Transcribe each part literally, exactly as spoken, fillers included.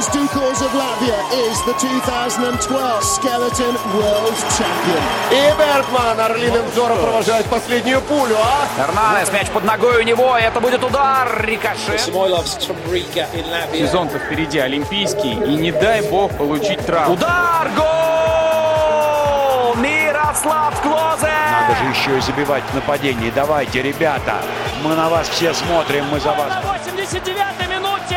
James Dukals of Latvia is the две тысячи twelve Skeleton World Champion. И Бертман орлиным взором провожает последнюю пулю, а? Эрнанес, мяч под ногой у него, это будет удар, рикошет. Сезон-то впереди олимпийский, и не дай бог получить травму. Удар, гол! Мирослав Клозе! Надо же еще и забивать в нападении, давайте, ребята, мы на вас все смотрим, мы за вас. На восемьдесят девятой минуте!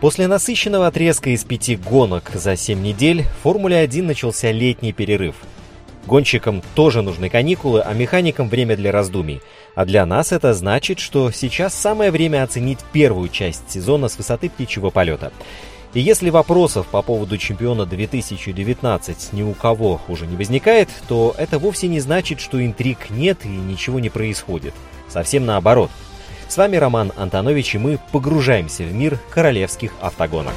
После насыщенного отрезка из пяти гонок за семь недель в «Формуле-один» начался летний перерыв. Гонщикам тоже нужны каникулы, а механикам время для раздумий. А для нас это значит, что сейчас самое время оценить первую часть сезона с высоты птичьего полета. И если вопросов по поводу чемпиона две тысячи девятнадцать ни у кого уже не возникает, то это вовсе не значит, что интриг нет и ничего не происходит. Совсем наоборот. С вами Роман Антонович, и мы погружаемся в мир королевских автогонок.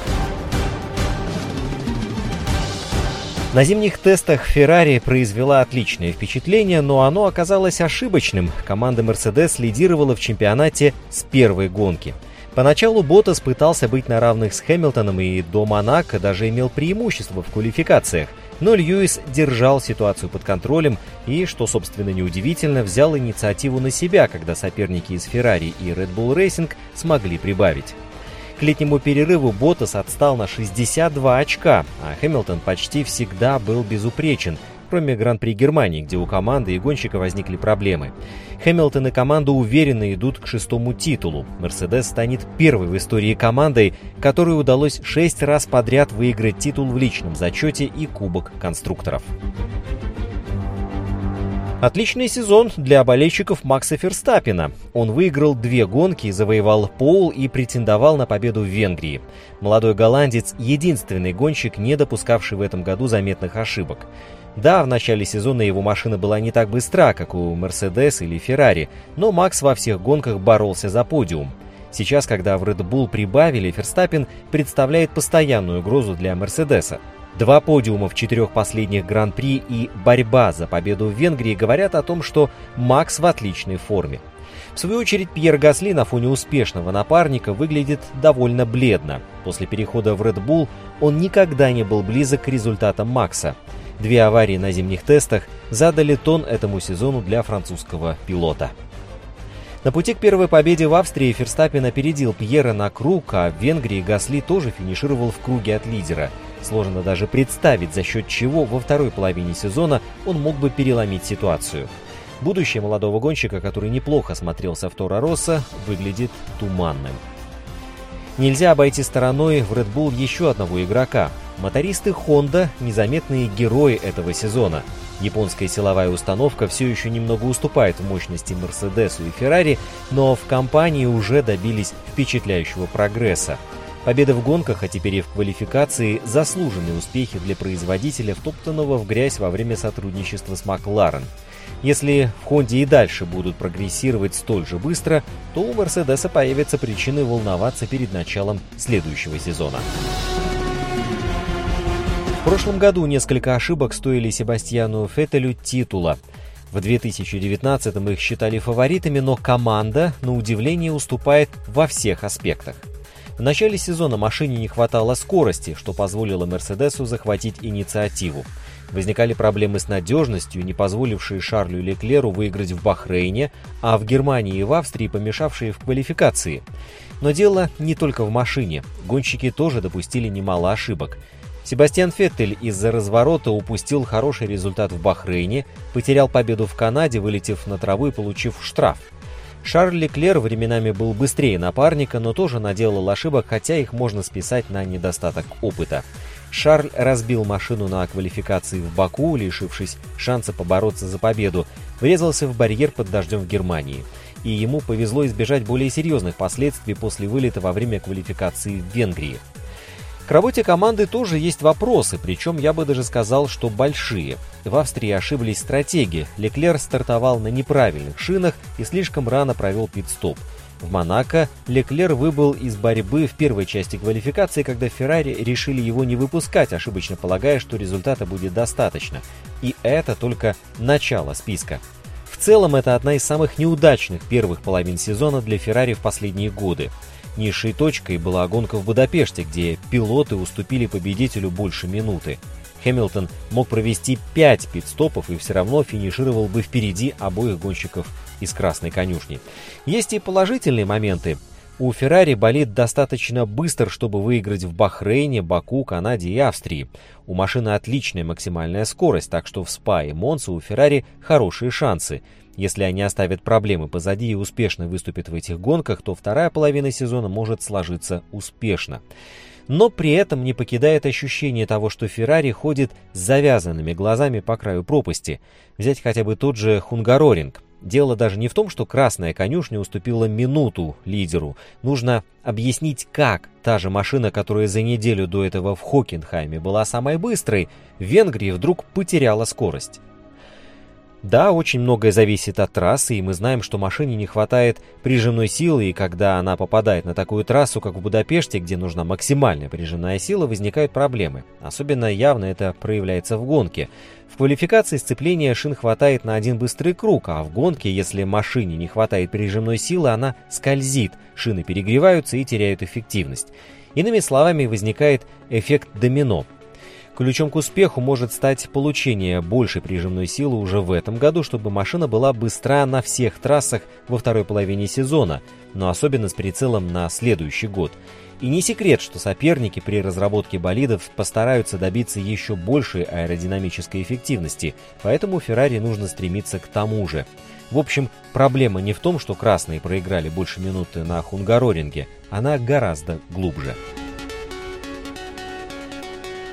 На зимних тестах Ferrari произвела отличное впечатление, но оно оказалось ошибочным. Команда Mercedes лидировала в чемпионате с первой гонки. Поначалу Боттас пытался быть на равных с Хэмилтоном и до Монако даже имел преимущество в квалификациях. Но Льюис держал ситуацию под контролем и, что, собственно, неудивительно, взял инициативу на себя, когда соперники из Ferrari и Red Bull Racing смогли прибавить. К летнему перерыву Боттас отстал на шестьдесят два очка, а Хэмилтон почти всегда был безупречен, кроме Гран-при Германии, где у команды и гонщика возникли проблемы. Хэмилтон и команда уверенно идут к шестому титулу. Мерседес станет первой в истории командой, которой удалось шесть раз подряд выиграть титул в личном зачете и Кубок конструкторов. Отличный сезон для болельщиков Макса Ферстаппена. Он выиграл две гонки, завоевал пол и претендовал на победу в Венгрии. Молодой голландец — единственный гонщик, не допускавший в этом году заметных ошибок. Да, в начале сезона его машина была не так быстра, как у «Мерседес» или «Феррари», но Макс во всех гонках боролся за подиум. Сейчас, когда в «Ред Булл» прибавили, Ферстаппен представляет постоянную угрозу для «Мерседеса». Два подиума в четырех последних гран-при и борьба за победу в Венгрии говорят о том, что Макс в отличной форме. В свою очередь, Пьер Гасли на фоне успешного напарника выглядит довольно бледно. После перехода в Red Bull он никогда не был близок к результатам Макса. Две аварии на зимних тестах задали тон этому сезону для французского пилота. На пути к первой победе в Австрии Ферстаппен опередил Пьера на круг, а в Венгрии Гасли тоже финишировал в круге от лидера. Сложно даже представить, за счет чего во второй половине сезона он мог бы переломить ситуацию. Будущее молодого гонщика, который неплохо смотрелся в Toro Rosso, выглядит туманным. Нельзя обойти стороной в Red Bull еще одного игрока. Мотористы Honda – незаметные герои этого сезона. Японская силовая установка все еще немного уступает в мощности Мерседесу и Феррари, но в компании уже добились впечатляющего прогресса. Победа в гонках, а теперь и в квалификации – заслуженные успехи для производителя, втоптанного в грязь во время сотрудничества с Макларен. Если в Хонде и дальше будут прогрессировать столь же быстро, то у Мерседеса появятся причины волноваться перед началом следующего сезона. В прошлом году несколько ошибок стоили Себастьяну Феттелю титула. В две тысячи девятнадцатом их считали фаворитами, но команда, на удивление, уступает во всех аспектах. В начале сезона машине не хватало скорости, что позволило Мерседесу захватить инициативу. Возникали проблемы с надежностью, не позволившие Шарлю Леклеру выиграть в Бахрейне, а в Германии и в Австрии помешавшие в квалификации. Но дело не только в машине. Гонщики тоже допустили немало ошибок. Себастьян Феттель из-за разворота упустил хороший результат в Бахрейне, потерял победу в Канаде, вылетев на траву и получив штраф. Шарль Леклер временами был быстрее напарника, но тоже наделал ошибок, хотя их можно списать на недостаток опыта. Шарль разбил машину на квалификации в Баку, лишившись шанса побороться за победу, врезался в барьер под дождем в Германии. И ему повезло избежать более серьезных последствий после вылета во время квалификации в Венгрии. К работе команды тоже есть вопросы, причем я бы даже сказал, что большие. В Австрии ошиблись стратеги. Леклер стартовал на неправильных шинах и слишком рано провел пит-стоп. В Монако Леклер выбыл из борьбы в первой части квалификации, когда Феррари решили его не выпускать, ошибочно полагая, что результата будет достаточно. И это только начало списка. В целом, это одна из самых неудачных первых половин сезона для Феррари в последние годы. Низшей точкой была гонка в Будапеште, где пилоты уступили победителю больше минуты. Хэмилтон мог провести пять пит-стопов и все равно финишировал бы впереди обоих гонщиков из красной конюшни. Есть и положительные моменты. У Феррари болид достаточно быстр, чтобы выиграть в Бахрейне, Баку, Канаде и Австрии. У машины отличная максимальная скорость, так что в Спа и Монце у Феррари хорошие шансы. Если они оставят проблемы позади и успешно выступят в этих гонках, то вторая половина сезона может сложиться успешно. Но при этом не покидает ощущение того, что Феррари ходит с завязанными глазами по краю пропасти. Взять хотя бы тот же Хунгароринг. Дело даже не в том, что красная конюшня уступила минуту лидеру. Нужно объяснить, как та же машина, которая за неделю до этого в Хоккенхайме была самой быстрой, в Венгрии вдруг потеряла скорость. Да, очень многое зависит от трассы, и мы знаем, что машине не хватает прижимной силы, и когда она попадает на такую трассу, как в Будапеште, где нужна максимальная прижимная сила, возникают проблемы. Особенно явно это проявляется в гонке. В квалификации сцепления шин хватает на один быстрый круг, а в гонке, если машине не хватает прижимной силы, она скользит, шины перегреваются и теряют эффективность. Иными словами, возникает эффект домино. Ключом к успеху может стать получение большей прижимной силы уже в этом году, чтобы машина была быстра на всех трассах во второй половине сезона, но особенно с прицелом на следующий год. И не секрет, что соперники при разработке болидов постараются добиться еще большей аэродинамической эффективности, поэтому Феррари нужно стремиться к тому же. В общем, проблема не в том, что красные проиграли больше минуты на Хунгароринге, она гораздо глубже.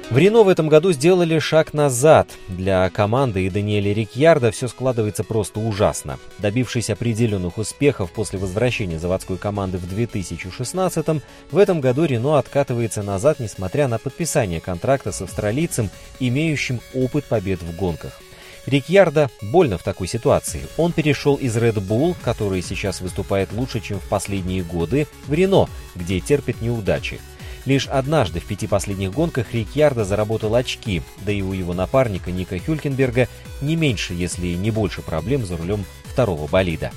В Рено в этом году сделали шаг назад. Для команды и Даниэля Рикьярдо все складывается просто ужасно. Добившись определенных успехов после возвращения заводской команды в две тысячи шестнадцатом, в этом году Рено откатывается назад, несмотря на подписание контракта с австралийцем, имеющим опыт побед в гонках. Рикьярдо больно в такой ситуации. Он перешел из Red Bull, который сейчас выступает лучше, чем в последние годы, в Рено, где терпит неудачи. Лишь однажды в пяти последних гонках Рикьярдо заработал очки, да и у его напарника Ника Хюлькенберга не меньше, если не больше проблем за рулем второго болида.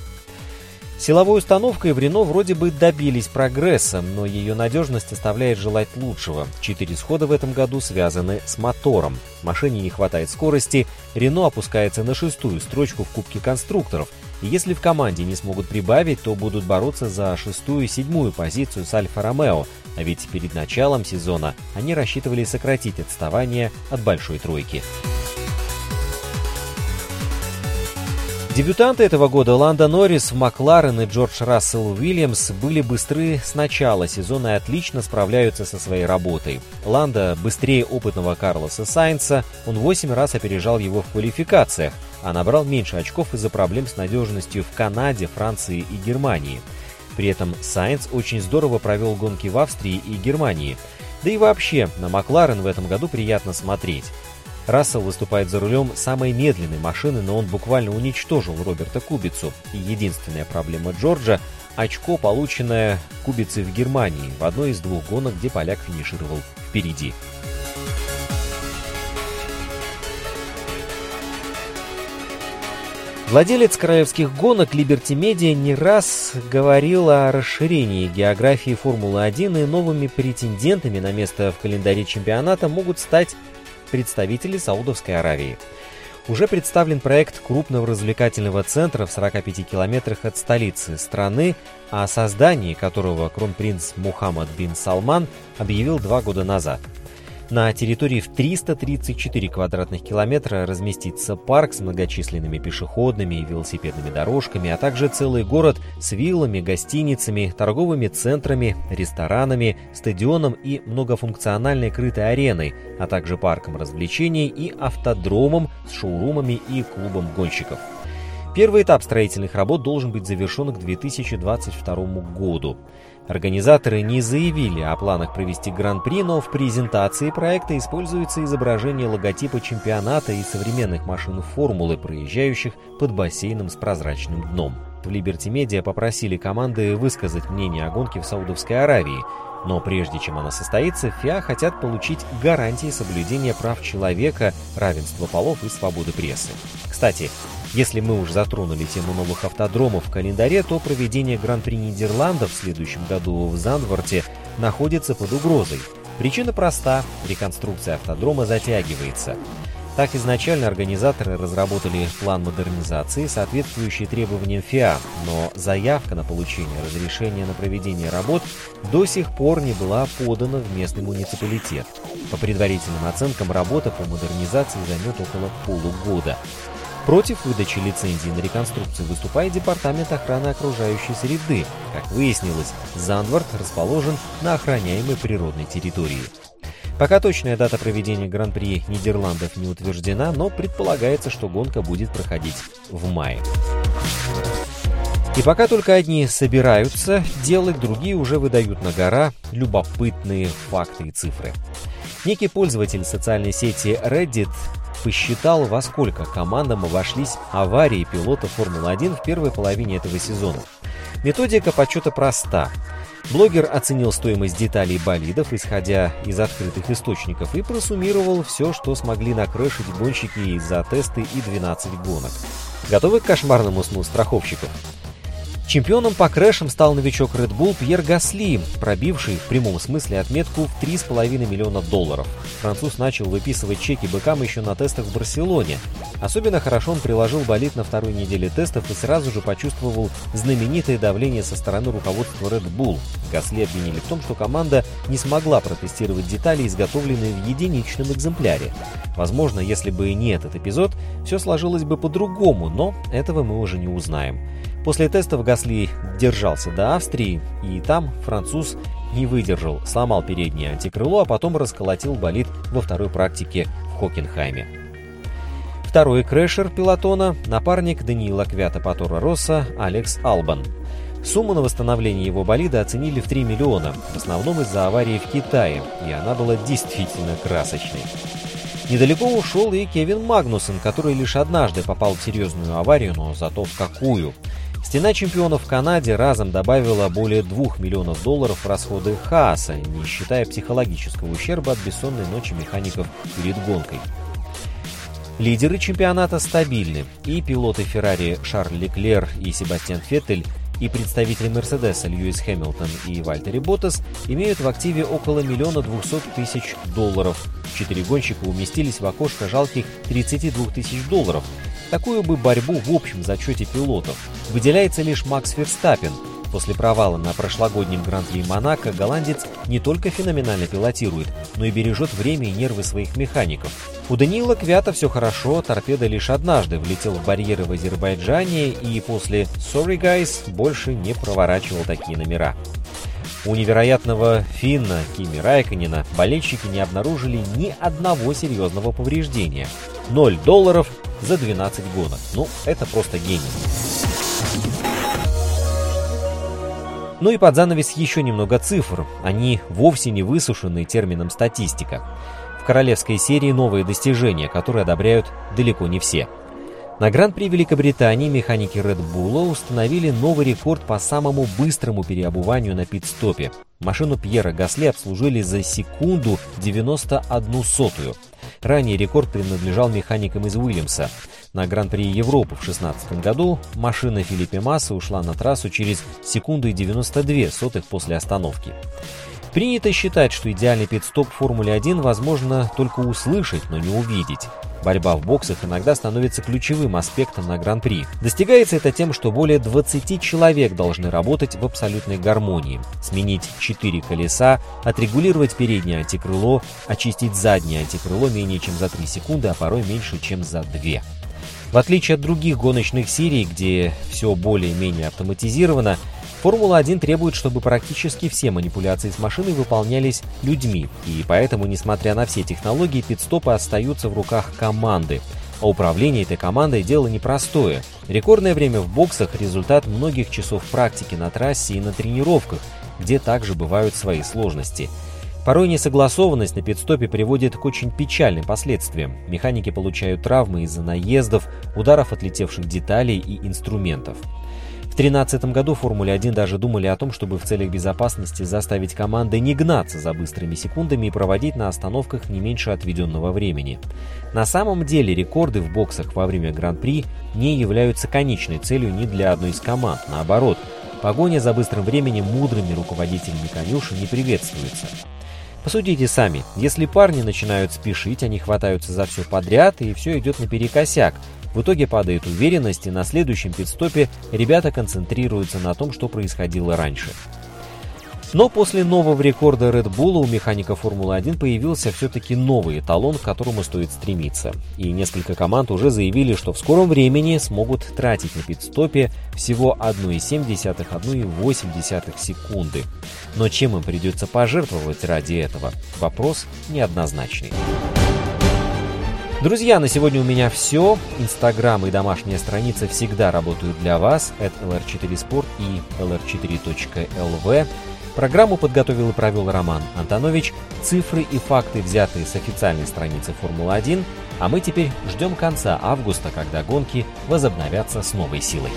Силовой установкой в Рено вроде бы добились прогресса, но ее надежность оставляет желать лучшего. Четыре схода в этом году связаны с мотором. Машине не хватает скорости, Рено опускается на шестую строчку в Кубке конструкторов. И если в команде не смогут прибавить, то будут бороться за шестую и седьмую позицию с Альфа-Ромео. А ведь перед началом сезона они рассчитывали сократить отставание от большой тройки. Дебютанты этого года Ландо Норрис, Макларен и Джордж Рассел Уильямс были быстры с начала сезона и отлично справляются со своей работой. Ландо быстрее опытного Карлоса Сайнса, он восемь раз опережал его в квалификациях, а набрал меньше очков из-за проблем с надежностью в Канаде, Франции и Германии. При этом Сайнс очень здорово провел гонки в Австрии и Германии. Да и вообще, на Макларен в этом году приятно смотреть. Рассел выступает за рулем самой медленной машины, но он буквально уничтожил Роберта Кубицу. И единственная проблема Джорджа – очко, полученное Кубицей в Германии, в одной из двух гонок, где поляк финишировал впереди. Владелец королевских гонок Liberty Media не раз говорил о расширении географии Формулы один, и новыми претендентами на место в календаре чемпионата могут стать представители Саудовской Аравии. Уже представлен проект крупного развлекательного центра в сорока пяти километрах от столицы страны, о создании которого кронпринц Мухаммад бин Салман объявил два года назад. На территории в триста тридцать четыре квадратных километра разместится парк с многочисленными пешеходными и велосипедными дорожками, а также целый город с виллами, гостиницами, торговыми центрами, ресторанами, стадионом и многофункциональной крытой ареной, а также парком развлечений и автодромом с шоурумами и клубом гонщиков. Первый этап строительных работ должен быть завершен к две тысячи двадцать второму году. Организаторы не заявили о планах провести гран-при, но в презентации проекта используется изображение логотипа чемпионата и современных машин формулы, проезжающих под бассейном с прозрачным дном. В Liberty Media попросили команды высказать мнение о гонке в Саудовской Аравии, но прежде чем она состоится, ФИА хотят получить гарантии соблюдения прав человека, равенства полов и свободы прессы. Кстати, если мы уж затронули тему новых автодромов в календаре, то проведение Гран-при Нидерландов в следующем году в Зандворте находится под угрозой. Причина проста – реконструкция автодрома затягивается. Так изначально организаторы разработали план модернизации, соответствующий требованиям ФИА, но заявка на получение разрешения на проведение работ до сих пор не была подана в местный муниципалитет. По предварительным оценкам, работа по модернизации займет около полугода. Против выдачи лицензии на реконструкцию выступает Департамент охраны окружающей среды. Как выяснилось, Зандворт расположен на охраняемой природной территории. Пока точная дата проведения Гран-при Нидерландов не утверждена, но предполагается, что гонка будет проходить в мае. И пока только одни собираются делать, другие уже выдают на гора любопытные факты и цифры. Некий пользователь социальной сети Reddit посчитал, во сколько командам обошлись аварии пилота Формулы-один в первой половине этого сезона. Методика подсчета проста. Блогер оценил стоимость деталей болидов, исходя из открытых источников, и просуммировал все, что смогли накрышить гонщики за тесты и двенадцать гонок. Готовы к кошмарному сну страховщиков? Чемпионом по крэшам стал новичок Red Bull Пьер Гасли, пробивший в прямом смысле отметку в три с половиной миллиона долларов. Француз начал выписывать чеки быкам еще на тестах в Барселоне. Особенно хорошо он приложил болид на второй неделе тестов и сразу же почувствовал знаменитое давление со стороны руководства Red Bull. Гасли обвинили в том, что команда не смогла протестировать детали, изготовленные в единичном экземпляре. Возможно, если бы и не этот эпизод, все сложилось бы по-другому, но этого мы уже не узнаем. После тестов Гасли держался до Австрии, и там француз не выдержал, сломал переднее антикрыло, а потом расколотил болид во второй практике в Хоккенхайме. Второй крэшер пилотона – напарник Даниила Квята по Toro Rosso Алекс Албан. Сумму на восстановление его болида оценили в три миллиона, в основном из-за аварии в Китае, и она была действительно красочной. Недалеко ушел и Кевин Магнусен, который лишь однажды попал в серьезную аварию, но зато в какую. Стена чемпионов в Канаде разом добавила более двух миллионов долларов в расходы Хааса, не считая психологического ущерба от бессонной ночи механиков перед гонкой. Лидеры чемпионата стабильны, и пилоты Феррари Шарль Леклер и Себастьян Феттель, и представители Мерседеса Льюис Хэмилтон и Вальтери Боттас имеют в активе около миллиона двухсот тысяч долларов. Четыре гонщика уместились в окошко жалких тридцати двух тысяч долларов. Такую бы борьбу в общем зачете пилотов. Выделяется лишь Макс Ферстаппен. После провала на прошлогоднем Гран-при Монако голландец не только феноменально пилотирует, но и бережет время и нервы своих механиков. У Даниила Квята все хорошо, торпеда лишь однажды влетела в барьеры в Азербайджане и после «Sorry guys» больше не проворачивал такие номера. У невероятного финна Кими Райкконена болельщики не обнаружили ни одного серьезного повреждения. ноль долларов за двенадцать гонок. Ну, это просто гений. Ну и под занавес еще немного цифр. Они вовсе не высушены термином «статистика». В королевской серии новые достижения, которые одобряют далеко не все. На Гран-при Великобритании механики Red Bull установили новый рекорд по самому быстрому переобуванию на пит-стопе. Машину Пьера Гасли обслужили за секунду девяносто одну сотую. Ранее рекорд принадлежал механикам из Уильямса. На Гран-при Европы в две тысячи шестнадцатом году машина Филиппе Масса ушла на трассу через секунду и девяносто две сотых после остановки. Принято считать, что идеальный пит-стоп в Формуле-один возможно только услышать, но не увидеть. Борьба в боксах иногда становится ключевым аспектом на Гран-при. Достигается это тем, что более двадцати человек должны работать в абсолютной гармонии. Сменить четыре колеса, отрегулировать переднее антикрыло, очистить заднее антикрыло менее чем за три секунды, а порой меньше, чем за две. В отличие от других гоночных серий, где все более-менее автоматизировано, Формула-один требует, чтобы практически все манипуляции с машиной выполнялись людьми, и поэтому, несмотря на все технологии, пит-стопы остаются в руках команды. А управление этой командой дело непростое. Рекордное время в боксах – результат многих часов практики на трассе и на тренировках, где также бывают свои сложности. Порой несогласованность на пит-стопе приводит к очень печальным последствиям. Механики получают травмы из-за наездов, ударов отлетевших деталей и инструментов. В две тысячи тринадцатом году в Формуле один даже думали о том, чтобы в целях безопасности заставить команды не гнаться за быстрыми секундами и проводить на остановках не меньше отведенного времени. На самом деле рекорды в боксах во время Гран-при не являются конечной целью ни для одной из команд, наоборот. Погоня за быстрым временем мудрыми руководителями конюшен не приветствуется. Посудите сами, если парни начинают спешить, они хватаются за все подряд и все идет наперекосяк. В итоге падает уверенность, и на следующем пит-стопе ребята концентрируются на том, что происходило раньше. Но после нового рекорда Red Bull у механика Формулы один появился все-таки новый эталон, к которому стоит стремиться. И несколько команд уже заявили, что в скором времени смогут тратить на пит-стопе всего одна целая семь десятых - одна целая восемь десятых секунды. Но чем им придется пожертвовать ради этого? Вопрос неоднозначный. Друзья, на сегодня у меня все. Инстаграм и домашняя страница всегда работают для вас. эт эл эр четыре спорт и эл эр четыре точка эл ви. Программу подготовил и провел Роман Антонович. Цифры и факты взяты с официальной страницы Формулы один. А мы теперь ждем конца августа, когда гонки возобновятся с новой силой.